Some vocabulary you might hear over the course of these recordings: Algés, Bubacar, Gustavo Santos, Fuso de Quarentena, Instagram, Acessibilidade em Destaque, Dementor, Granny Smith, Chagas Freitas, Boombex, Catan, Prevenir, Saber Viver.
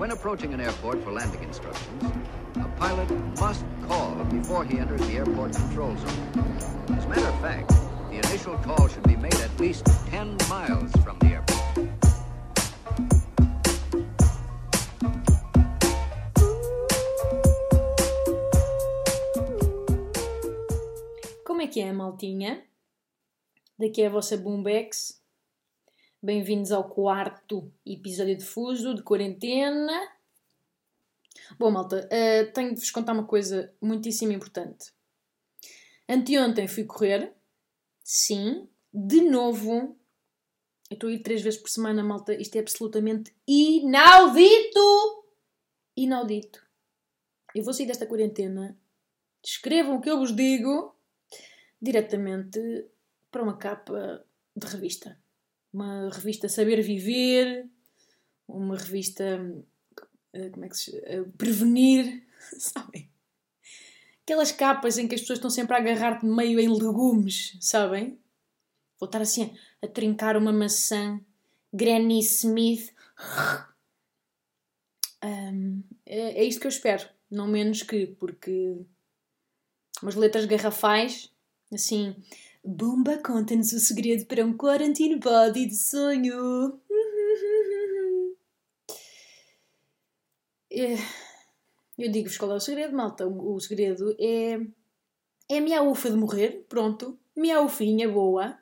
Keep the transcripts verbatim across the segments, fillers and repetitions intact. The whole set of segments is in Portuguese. When approaching an airport for landing instructions, a pilot must call before he enters the airport control zone. As a matter of fact, the initial call should be made at least ten miles from the airport. Como é que é, maltinha? Daqui é a vossa Boombex. Bem-vindos ao quarto episódio de Fuso de Quarentena. Bom, malta, uh, tenho de vos contar uma coisa muitíssimo importante. Anteontem fui correr. Sim, de novo. Eu estou a ir três vezes por semana, malta. Isto é absolutamente inaudito! Inaudito. Eu vou sair desta quarentena. Escrevam o que eu vos digo. Diretamente para uma capa de revista. Uma revista Saber Viver, uma revista, como é que se chama? Prevenir, sabem? Aquelas capas em que as pessoas estão sempre a agarrar de meio em legumes, sabem? Vou estar assim a trincar uma maçã, Granny Smith. Um, é, é isto que eu espero, não menos que, porque umas letras garrafais. Assim, Bumba, conta-nos o segredo para um quarantine body de sonho. Eu digo-vos qual é o segredo, malta. O segredo é, é a miaufa de morrer, pronto. Miaufinha boa.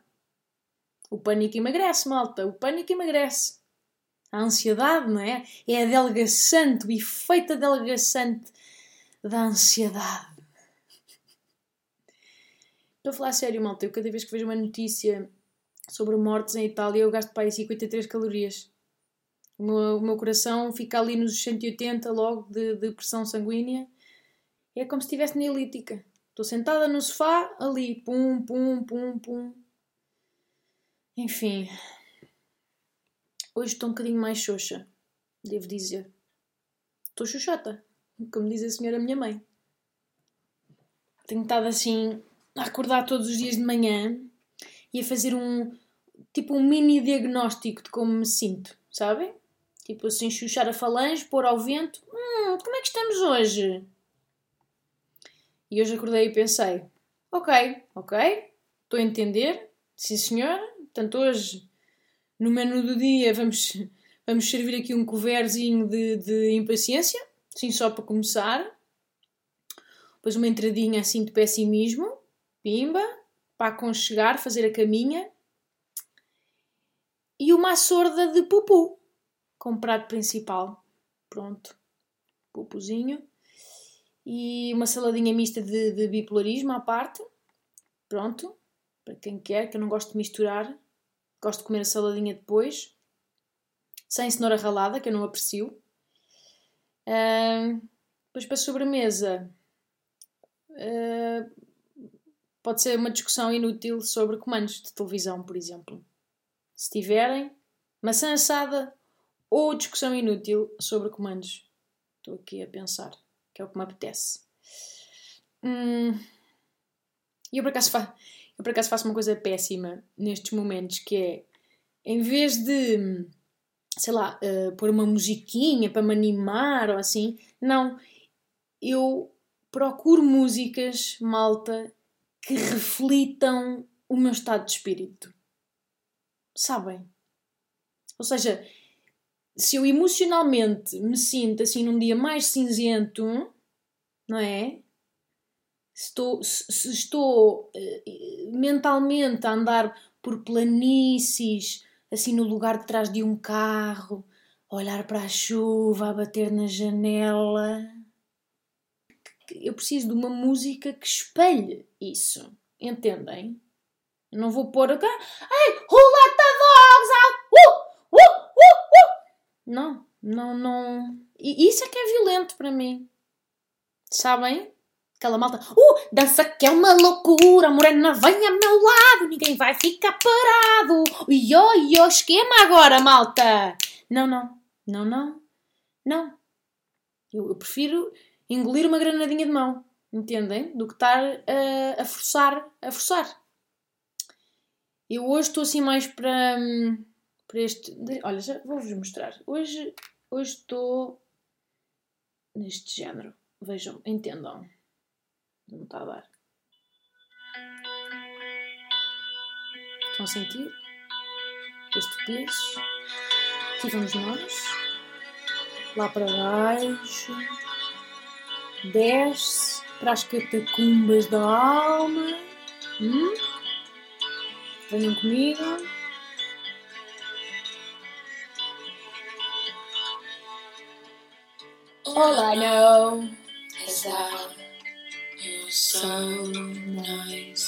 O pânico emagrece, malta. O pânico emagrece. A ansiedade, não é? É adelgaçante, o efeito adelgaçante da ansiedade. Estou a falar sério, malta, eu cada vez que vejo uma notícia sobre mortes em Itália, eu gasto para aí cinquenta e três calorias. O meu, o meu coração fica ali nos cento e oitenta logo de, de pressão sanguínea. É como se estivesse na elíptica. Estou sentada no sofá, ali, pum, pum, pum, pum. Enfim. Hoje estou um bocadinho mais xoxa, devo dizer. Estou xoxota, como diz a senhora minha mãe. Tenho estado assim a acordar todos os dias de manhã e a fazer um, tipo um mini diagnóstico de como me sinto, sabem? Tipo assim, chuchar a falange, pôr ao vento, hum, como é que estamos hoje? E hoje acordei e pensei, ok, ok, estou a entender, sim senhor, portanto hoje, no menu do dia, vamos, vamos servir aqui um couverzinho de, de impaciência, sim, só para começar, depois uma entradinha assim de pessimismo, pimba, para aconchegar, fazer a caminha. E uma sorda de pupu, como prato principal. Pronto, pupuzinho. E uma saladinha mista de, de bipolarismo à parte. Pronto, para quem quer, que eu não gosto de misturar. Gosto de comer a saladinha depois. Sem cenoura ralada, que eu não aprecio. Uh, depois para a sobremesa. Uh, Pode ser uma discussão inútil sobre comandos de televisão, por exemplo. Se tiverem, maçã assada ou discussão inútil sobre comandos. Estou aqui a pensar, que é o que me apetece. Hum, eu, por acaso, eu por acaso faço uma coisa péssima nestes momentos, que é, em vez de, sei lá, uh, pôr uma musiquinha para me animar ou assim, não, eu procuro músicas, malta, que reflitam o meu estado de espírito. Sabem? Ou seja, se eu emocionalmente me sinto assim num dia mais cinzento, não é? Se estou, se estou uh, mentalmente a andar por planícies, assim no lugar de trás de um carro, a olhar para a chuva, a bater na janela, eu preciso de uma música que espelhe isso. Entendem? Eu não vou pôr acá. Ai, who let the dogs out? Uh, uh, uh, uh. Não, não, não. E isso é que é violento para mim. Sabem? Aquela malta. Uh, dança que é uma loucura. Morena, vem ao meu lado. Ninguém vai ficar parado. Ió, ió, esquema agora, malta. Não, não. Não, não. Não. Eu, eu prefiro engolir uma granadinha de mão, entendem? Do que estar uh, a forçar, a forçar. Eu hoje estou assim mais para, para este... Olha, já vou-vos mostrar. Hoje, hoje estou neste género. Vejam, entendam. Não está a dar. Estão a sentir? Este piso. Aqui vamos nós. Lá para baixo. Desce para as catacumbas da alma. Hum? Venham comigo. All I know is that you're so nice.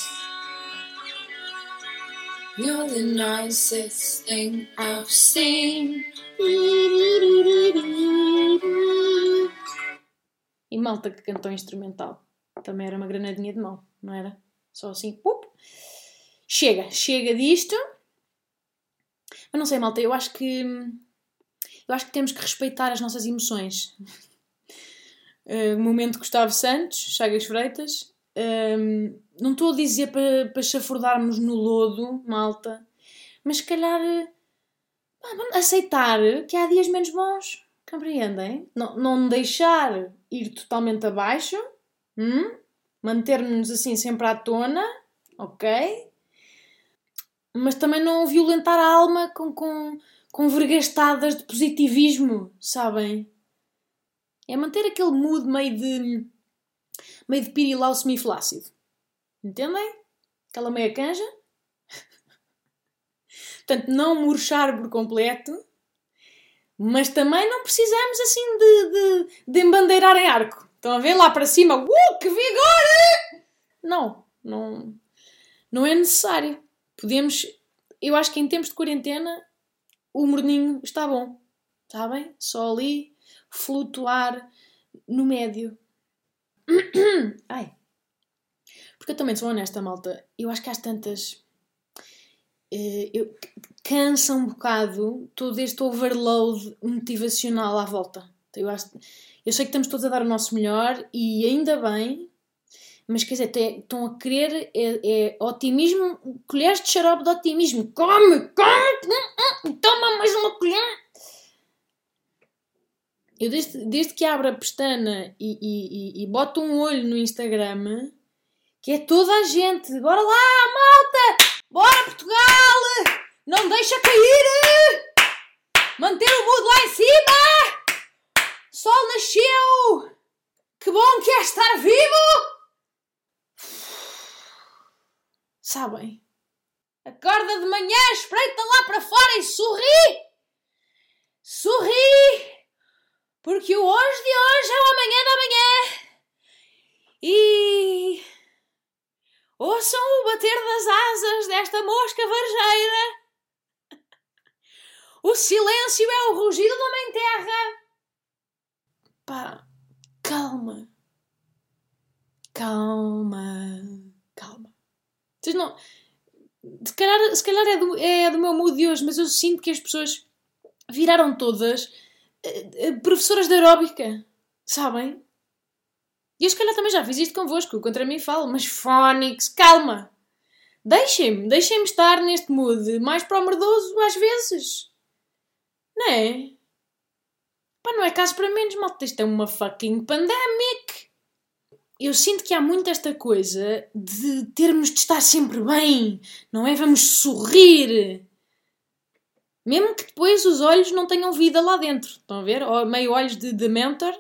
You're the nicest thing I've seen. E malta que cantou instrumental. Também era uma granadinha de mão, não era? Só assim, pup. Chega, chega disto. Mas não sei, malta, eu acho que... Eu acho que temos que respeitar as nossas emoções. Uh, momento Gustavo Santos, Chagas Freitas. Uh, não estou a dizer para pa chafurdarmos no lodo, malta, mas se calhar uh, aceitar que há dias menos bons, compreendem? Não, não deixar ir totalmente abaixo, hum? Manter-nos assim sempre à tona, ok? Mas também não violentar a alma com... com com vergastadas de positivismo, sabem? É manter aquele mood meio de... meio de pirilau semiflácido. Entendem? Aquela meia canja. Portanto, não murchar por completo, mas também não precisamos, assim, de, de, de embandeirar em arco. Estão a ver? Lá para cima. Uh, que vigor! Não. Não, não é necessário. Podemos... Eu acho que em tempos de quarentena... O morninho está bom, está bem? Só ali flutuar no médio. Ai. Porque eu também sou honesta, malta. Eu acho que às tantas... Uh, eu, cansa um bocado todo este overload motivacional à volta. Eu, acho, eu sei que estamos todos a dar o nosso melhor e ainda bem, mas quer dizer, estão a querer é, é otimismo, colheres de xarope de otimismo. Come, come, toma mais uma colher. Eu desde, desde que abro a pestana e, e, e, e boto um olho no Instagram, que é toda a gente. Bora lá, malta! Bora, Portugal! Não deixa cair! Manter o mundo lá em cima! Sol nasceu! Que bom que é estar vivo! Sabem? Acorda de manhã, espreita lá para fora e sorri! Sorri! Porque o hoje de hoje é o amanhã da manhã! E... ouçam o bater das asas desta mosca varjeira! O silêncio é o rugido de uma enterra! Pá, calma! Calma, calma. Vocês não... Se calhar, se calhar é, do, é do meu mood de hoje, mas eu sinto que as pessoas viraram todas uh, uh, professoras de aeróbica, sabem? E eu se calhar também já fiz isto convosco, contra mim falo, mas fónix, calma! Deixem-me, deixem-me estar neste mood mais para o merdoso às vezes. Não é? Pá, não é caso para menos, malta, isto é uma fucking pandemic! Eu sinto que há muito esta coisa de termos de estar sempre bem, não é? Vamos sorrir. Mesmo que depois os olhos não tenham vida lá dentro. Estão a ver? Meio olhos de dementor.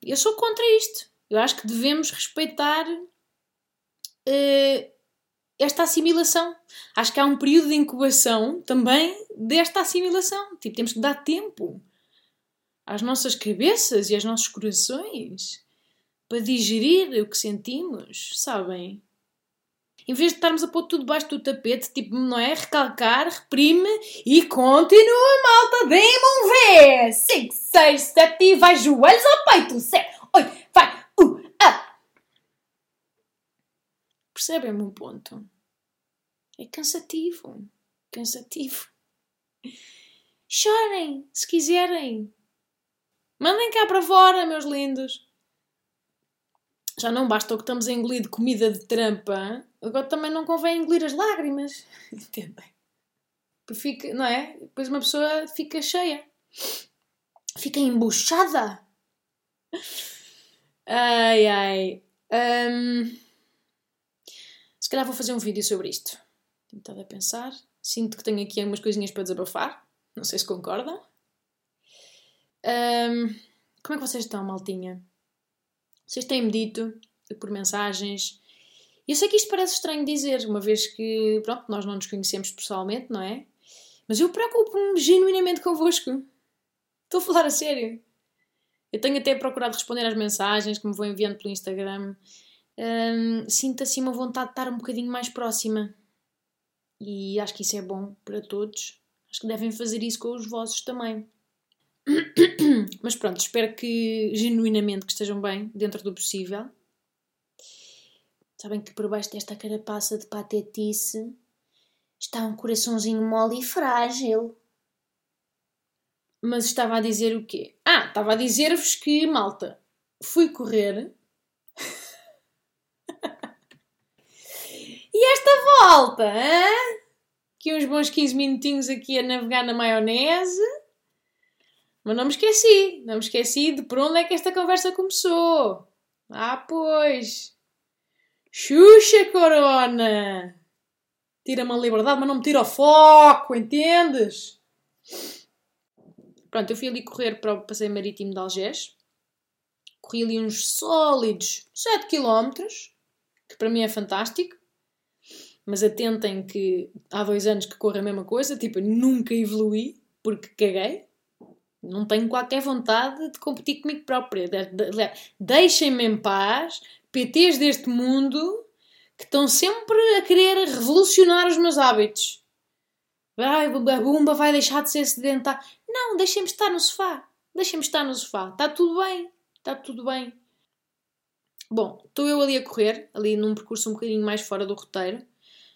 Eu sou contra isto. Eu acho que devemos respeitar uh, esta assimilação. Acho que há um período de incubação também desta assimilação. Tipo, temos que dar tempo às nossas cabeças e aos nossos corações, para digerir o que sentimos, sabem? Em vez de estarmos a pôr tudo debaixo do tapete, tipo, não é? Recalcar, reprime e continua, malta, dê-me um V! cinco, seis, sete e vai joelhos ao peito! sete, oito, vai! um, up! Percebem-me um ponto? É cansativo. Cansativo. Chorem, se quiserem. Mandem cá para fora, meus lindos. Já não basta o que estamos a engolir de comida de trampa. Agora também não convém engolir as lágrimas. Entendem? Porque fica, não é? Depois uma pessoa fica cheia. Fiquei embuchada. Ai, ai. Um, se calhar vou fazer um vídeo sobre isto. Tenho estado a pensar. Sinto que tenho aqui algumas coisinhas para desabafar. Não sei se concordam. Um, como é que vocês estão, maltinha? Vocês têm-me dito, por mensagens... Eu sei que isto parece estranho dizer, uma vez que, pronto, nós não nos conhecemos pessoalmente, não é? Mas eu preocupo-me genuinamente convosco. Estou a falar a sério. Eu tenho até procurado responder às mensagens que me vão enviando pelo Instagram. Um, sinto assim uma vontade de estar um bocadinho mais próxima. E acho que isso é bom para todos. Acho que devem fazer isso com os vossos também. Mas pronto, espero que genuinamente que estejam bem, dentro do possível. Sabem que por baixo desta carapaça de patetice está um coraçãozinho mole e frágil. Mas estava a dizer o quê? Ah, estava a dizer-vos que, malta, fui correr. E esta volta, hein? Aqui uns bons quinze minutinhos aqui a navegar na maionese. Mas não me esqueci. Não me esqueci de por onde é que esta conversa começou. Ah, pois... Xuxa, corona! Tira-me a liberdade, mas não me tira o foco, entendes? Pronto, eu fui ali correr para o passeio marítimo de Algés. Corri ali uns sólidos sete quilómetros, que para mim é fantástico. Mas atentem que há dois anos que corro a mesma coisa, tipo, nunca evoluí, porque caguei. Não tenho qualquer vontade de competir comigo própria. De- de- de- Deixem-me em paz, P Ts deste mundo, que estão sempre a querer revolucionar os meus hábitos. Ai, a bomba vai deixar de ser sedentária. Não, deixem-me estar no sofá. Deixem-me estar no sofá. Está tudo bem. Está tudo bem. Bom, estou eu ali a correr, ali num percurso um bocadinho mais fora do roteiro,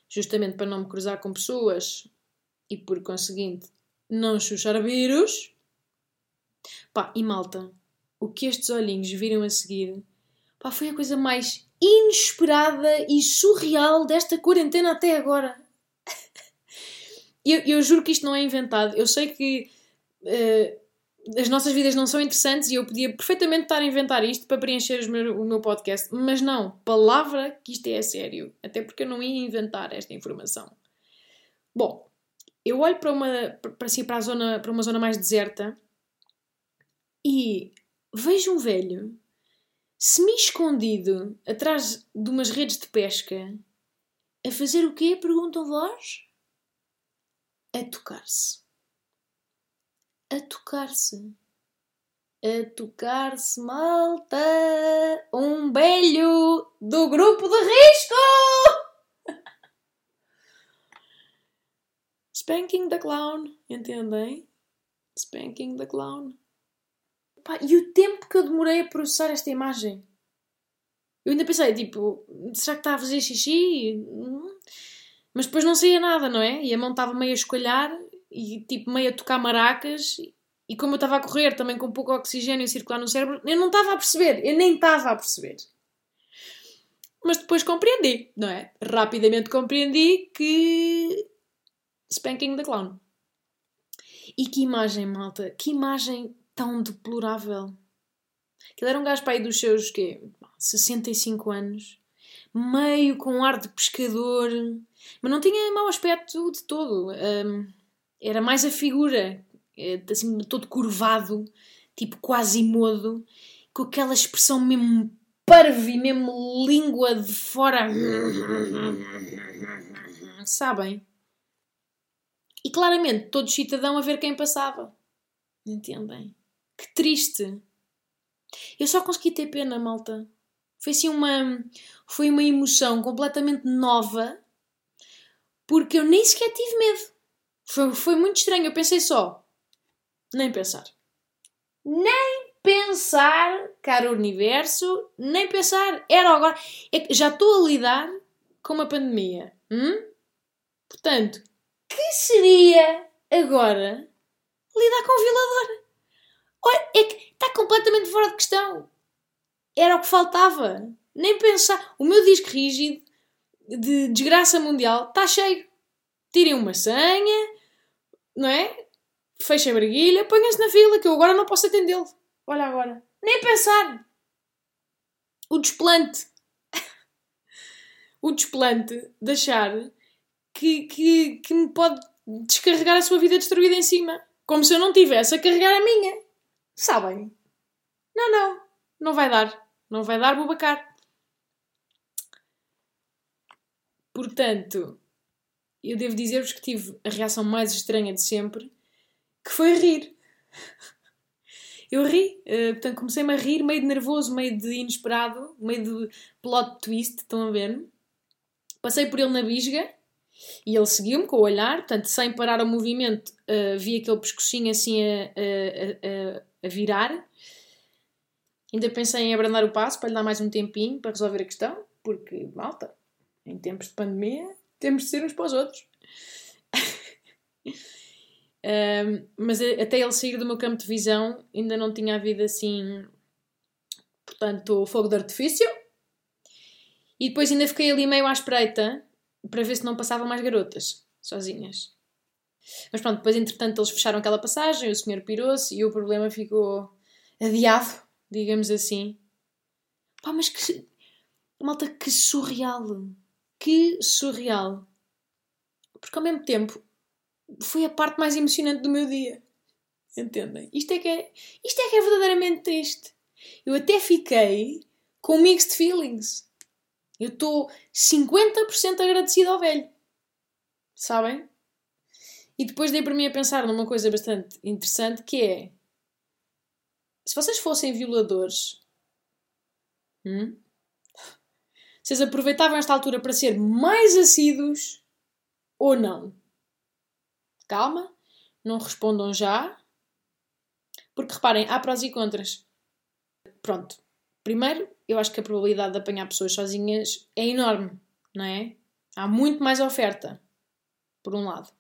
justamente para não me cruzar com pessoas e, por conseguinte, não chuchar vírus. Pá, e malta, o que estes olhinhos viram a seguir, pá, foi a coisa mais inesperada e surreal desta quarentena até agora. eu, eu juro que isto não é inventado. Eu sei que uh, as nossas vidas não são interessantes e eu podia perfeitamente estar a inventar isto para preencher os meu, o meu podcast, mas não, palavra que isto é a sério, até porque eu não ia inventar esta informação. Bom, eu olho para uma, para, assim, para, a zona, para uma zona mais deserta e vejo um velho semi-escondido atrás de umas redes de pesca a fazer o quê? Perguntam vós? A tocar-se. A tocar-se. A tocar-se, malta! Um velho do grupo de risco! Spanking the clown, entendem? Spanking the clown. Pá, e o tempo que eu demorei a processar esta imagem. Eu ainda pensei, tipo, será que está a fazer xixi? Mas depois não saía nada, não é? E a mão estava meio a escolhar e, tipo, meio a tocar maracas. E como eu estava a correr também com pouco oxigênio a circular no cérebro, eu não estava a perceber. Eu nem estava a perceber. Mas depois compreendi, não é? Rapidamente compreendi que... Spanking the clown. E que imagem, malta. Que imagem... tão deplorável. Aquilo era um gajo para aí dos seus, quê? sessenta e cinco anos, meio com ar de pescador, mas não tinha mau aspecto de todo. Um, era mais a figura, assim, todo curvado, tipo quase modo, com aquela expressão mesmo parvi, mesmo língua de fora. Sabem? E claramente, todo cidadão a ver quem passava. Entendem? Que triste. Eu só consegui ter pena, malta. Foi assim uma... Foi uma emoção completamente nova. Porque eu nem sequer tive medo. Foi, foi muito estranho. Eu pensei só... Nem pensar. Nem pensar, caro universo. Nem pensar. Era agora. É, já estou a lidar com uma pandemia. Hum? Portanto, que seria agora lidar com o violador? Olha, é que está completamente fora de questão. Era o que faltava. Nem pensar. O meu disco rígido de desgraça mundial está cheio. Tirem uma senha, não é? fecha a barriguilha, ponha-se na fila, que eu agora não posso atendê-lo. Olha agora. Nem pensar. O desplante. O desplante de achar que, que, que me pode descarregar a sua vida destruída em cima. Como se eu não tivesse a carregar a minha. Sabem? Não, não. Não vai dar. Não vai dar, Bubacar. Portanto, eu devo dizer-vos que tive a reação mais estranha de sempre, que foi rir. Eu ri, portanto comecei-me a rir, meio de nervoso, meio de inesperado, meio de plot twist, estão a ver? Passei por ele na bisga e ele seguiu-me com o olhar, portanto sem parar o movimento, uh, vi aquele pescocinho assim a, a, a, a virar. Ainda pensei em abrandar o passo para lhe dar mais um tempinho para resolver a questão, porque, malta, em tempos de pandemia temos de ser uns para os outros. Um, mas até ele sair do meu campo de visão ainda não tinha havido assim, portanto, fogo de artifício. E depois ainda fiquei ali meio à espreita para ver se não passavam mais garotas sozinhas. Mas pronto, depois entretanto eles fecharam aquela passagem, o senhor pirou-se e o problema ficou adiado, digamos assim. Pá, mas que malta, que surreal, que surreal, porque ao mesmo tempo foi a parte mais emocionante do meu dia. Entendem? Isto é que é, isto é, que é verdadeiramente triste. Eu até fiquei com mixed feelings. Eu estou cinquenta por cento agradecida ao velho. Sabem? E depois dei para mim a pensar numa coisa bastante interessante, que é... Se vocês fossem violadores... Hum, vocês aproveitavam esta altura para ser mais assíduos ou não? Calma, não respondam já, porque reparem, há prós e contras. Pronto, primeiro, eu acho que a probabilidade de apanhar pessoas sozinhas é enorme, não é? Há muito mais oferta, por um lado.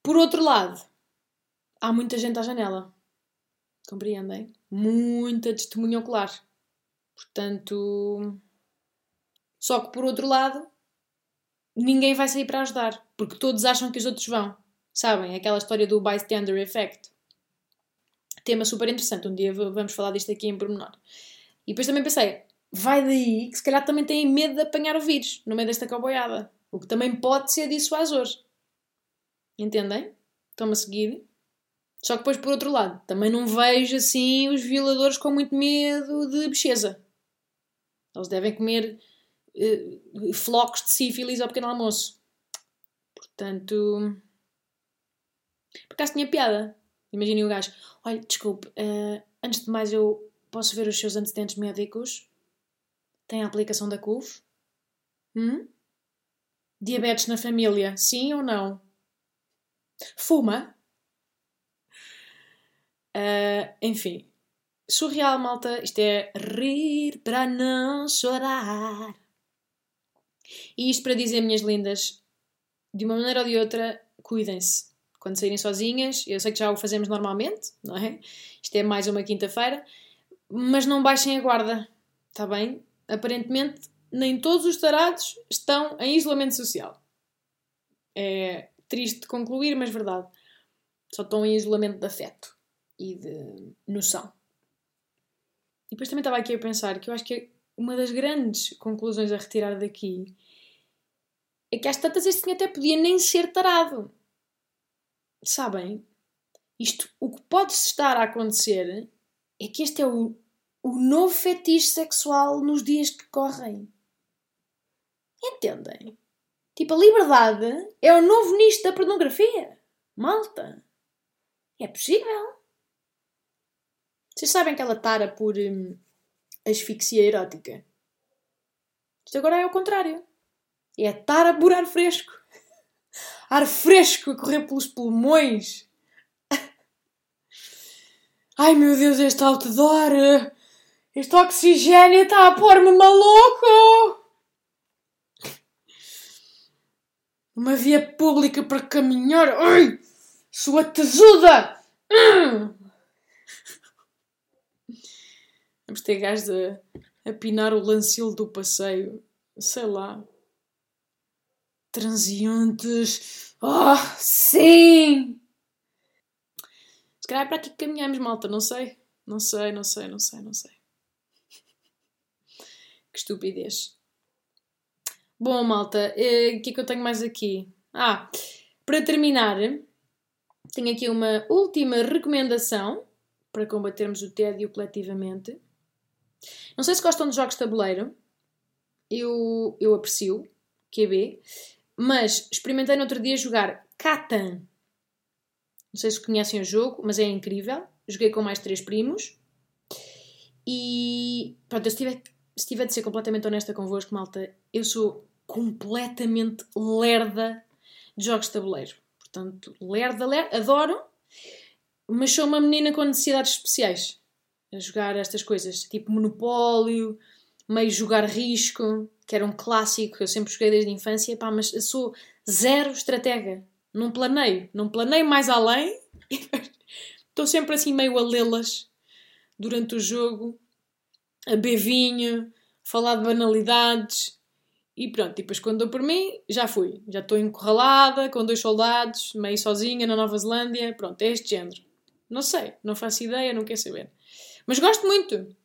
Por outro lado, há muita gente à janela, compreendem? Muita testemunha ocular. Portanto, só que por outro lado, ninguém vai sair para ajudar, porque todos acham que os outros vão. Sabem? Aquela história do bystander effect. Tema super interessante. Um dia vamos falar disto aqui em pormenor. E depois também pensei, vai daí que se calhar também têm medo de apanhar o vírus no meio desta coboiada. O que também pode ser dissuasor. Entendem? Estão-me a seguir? Só que depois, por outro lado, também não vejo assim os violadores com muito medo de bicheza. Eles devem comer... Uh, flocos de sífilis ao pequeno almoço. Portanto, por acaso tinha piada. Imaginem o gajo, olha, desculpe, uh, antes de mais eu posso ver os seus antecedentes médicos? Tem a aplicação da C U V? Hum? Diabetes na família, sim ou não? Fuma? Uh, enfim, surreal, malta. Isto é rir para não chorar. E isto para dizer, minhas lindas, de uma maneira ou de outra, cuidem-se. Quando saírem sozinhas, eu sei que já o fazemos normalmente, não é? Isto é mais uma quinta-feira, mas não baixem a guarda, está bem? Aparentemente, nem todos os tarados estão em isolamento social. É triste de concluir, mas verdade. Só estão em isolamento de afeto e de noção. E depois também estava aqui a pensar que eu acho que uma das grandes conclusões a retirar daqui é que às tantas este senhor até podia nem ser tarado. Sabem? Isto, o que pode estar a acontecer é que este é o, o novo fetiche sexual nos dias que correm. Entendem? Tipo, a liberdade é o novo nicho da pornografia. Malta. É possível. Vocês sabem que ela tara por... Hum, asfixia erótica. Isto agora é o contrário. É estar a por ar fresco. Ar fresco a correr pelos pulmões. Ai meu Deus, este outdoor. Este oxigênio está a pôr-me maluco. Uma via pública para caminhar. Ai, sua tesuda. Hum. Vamos ter gajos a apinar o lancilo do passeio. Sei lá. Transeuntes. Oh, sim! Se calhar é para aqui que caminhamos, malta, não sei. Não sei, não sei, não sei, não sei. Que estupidez. Bom, malta, o que é que eu tenho mais aqui? Ah, para terminar, tenho aqui uma última recomendação para combatermos o tédio coletivamente. Não sei se gostam de jogos de tabuleiro. Eu, eu aprecio, Q B. Mas experimentei no outro dia jogar Catan. Não sei se conhecem o jogo, mas é incrível. Joguei com mais três primos. E, pronto, eu estive, estive a de ser completamente honesta convosco, malta. Eu sou completamente lerda de jogos de tabuleiro. Portanto, lerda, lerda. Adoro, mas sou uma menina com necessidades especiais. A jogar estas coisas, tipo Monopólio, meio jogar risco, que era um clássico que eu sempre joguei desde a infância. Pá, mas eu sou zero estratega. Não planeio. Não planeio mais além. Estou sempre assim meio a lê-las durante o jogo, a beber vinho, a falar de banalidades e pronto. E depois quando dou por mim, já fui. Já estou encurralada, com dois soldados, meio sozinha na Nova Zelândia. Pronto, é este género. Não sei, não faço ideia, não quero saber. Mas gosto muito.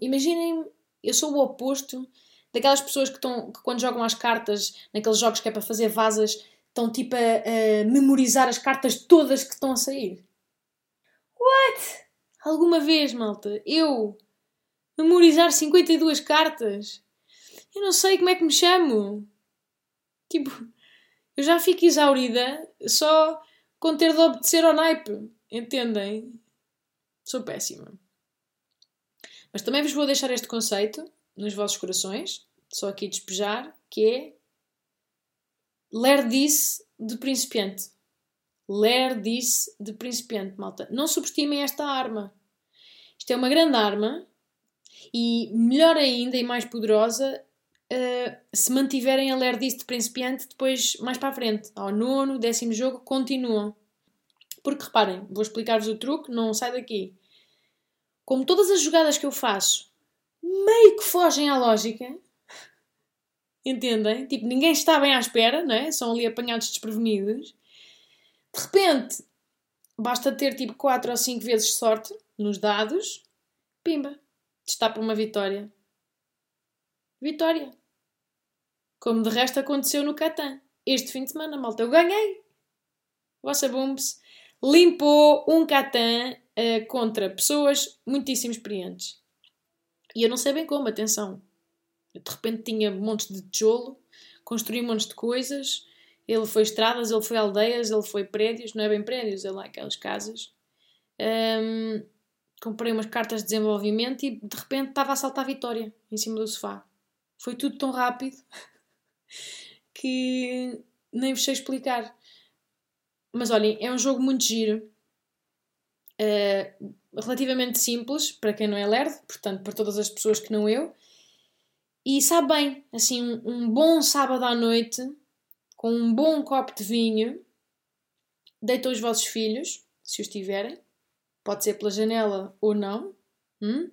Imaginem, eu sou o oposto daquelas pessoas que, estão, que quando jogam às cartas, naqueles jogos que é para fazer vasas, estão tipo a, a memorizar as cartas todas que estão a sair. What? Alguma vez, malta, eu memorizar cinquenta e duas cartas? Eu não sei como é que me chamo. Tipo, eu já fico exaurida só com ter de obedecer ao naipe. Entendem? Sou péssima. Mas também vos vou deixar este conceito nos vossos corações, só aqui despejar, que é lerdice de principiante. Lerdice de principiante, malta. Não subestimem esta arma. Isto é uma grande arma e, melhor ainda e mais poderosa, uh, se mantiverem a lerdice de principiante depois, mais para a frente, ao nono, décimo jogo, continuam. Porque, reparem, vou explicar-vos o truque, não sai daqui. Como todas as jogadas que eu faço meio que fogem à lógica, entendem? Tipo, ninguém está bem à espera, não é? São ali apanhados desprevenidos. De repente, basta ter tipo quatro ou cinco vezes sorte nos dados. Pimba. Destapa uma vitória. Vitória. Como de resto aconteceu no Catan. Este fim de semana, malta, eu ganhei. Vossa Bumps limpou um Catan uh, contra pessoas muitíssimo experientes. E eu não sei bem como, atenção. Eu, de repente tinha montes de tijolo, construí montes de coisas. Ele foi estradas, ele foi aldeias, ele foi prédios. Não é bem prédios, é lá aquelas casas. Um, comprei umas cartas de desenvolvimento e de repente estava a saltar a vitória em cima do sofá. Foi tudo tão rápido que nem vos sei explicar. Mas olhem, é um jogo muito giro. Uh, relativamente simples, para quem não é lerdo. Portanto, para todas as pessoas que não eu. E sabe bem, assim, um, um bom sábado à noite... com um bom copo de vinho, deitam os vossos filhos, se os tiverem, pode ser pela janela ou não, hum?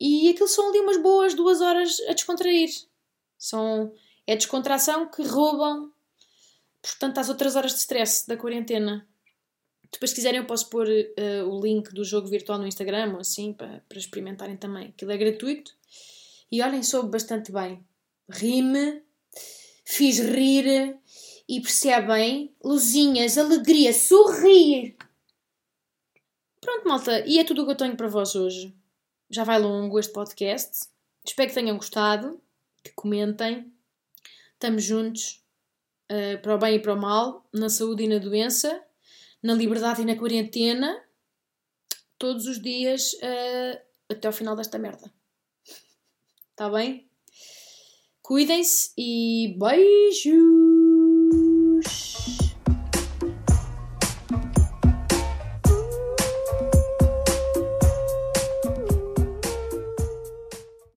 E aquilo são ali umas boas duas horas a descontrair. São, é descontração que roubam, portanto, às outras horas de stress da quarentena. Depois, se quiserem, eu posso pôr uh, o link do jogo virtual no Instagram, ou assim, para, para experimentarem também. Aquilo é gratuito. E olhem, soube bastante bem. Rime. Fiz rir e percebem? Luzinhas, alegria, sorrir. Pronto, malta. E é tudo o que eu tenho para vós hoje. Já vai longo este podcast. Espero que tenham gostado. Que comentem. Estamos juntos. Uh, para o bem e para o mal. Na saúde e na doença. Na liberdade e na quarentena. Todos os dias. Uh, até ao final desta merda. Está bem? Cuidem-se e beijos!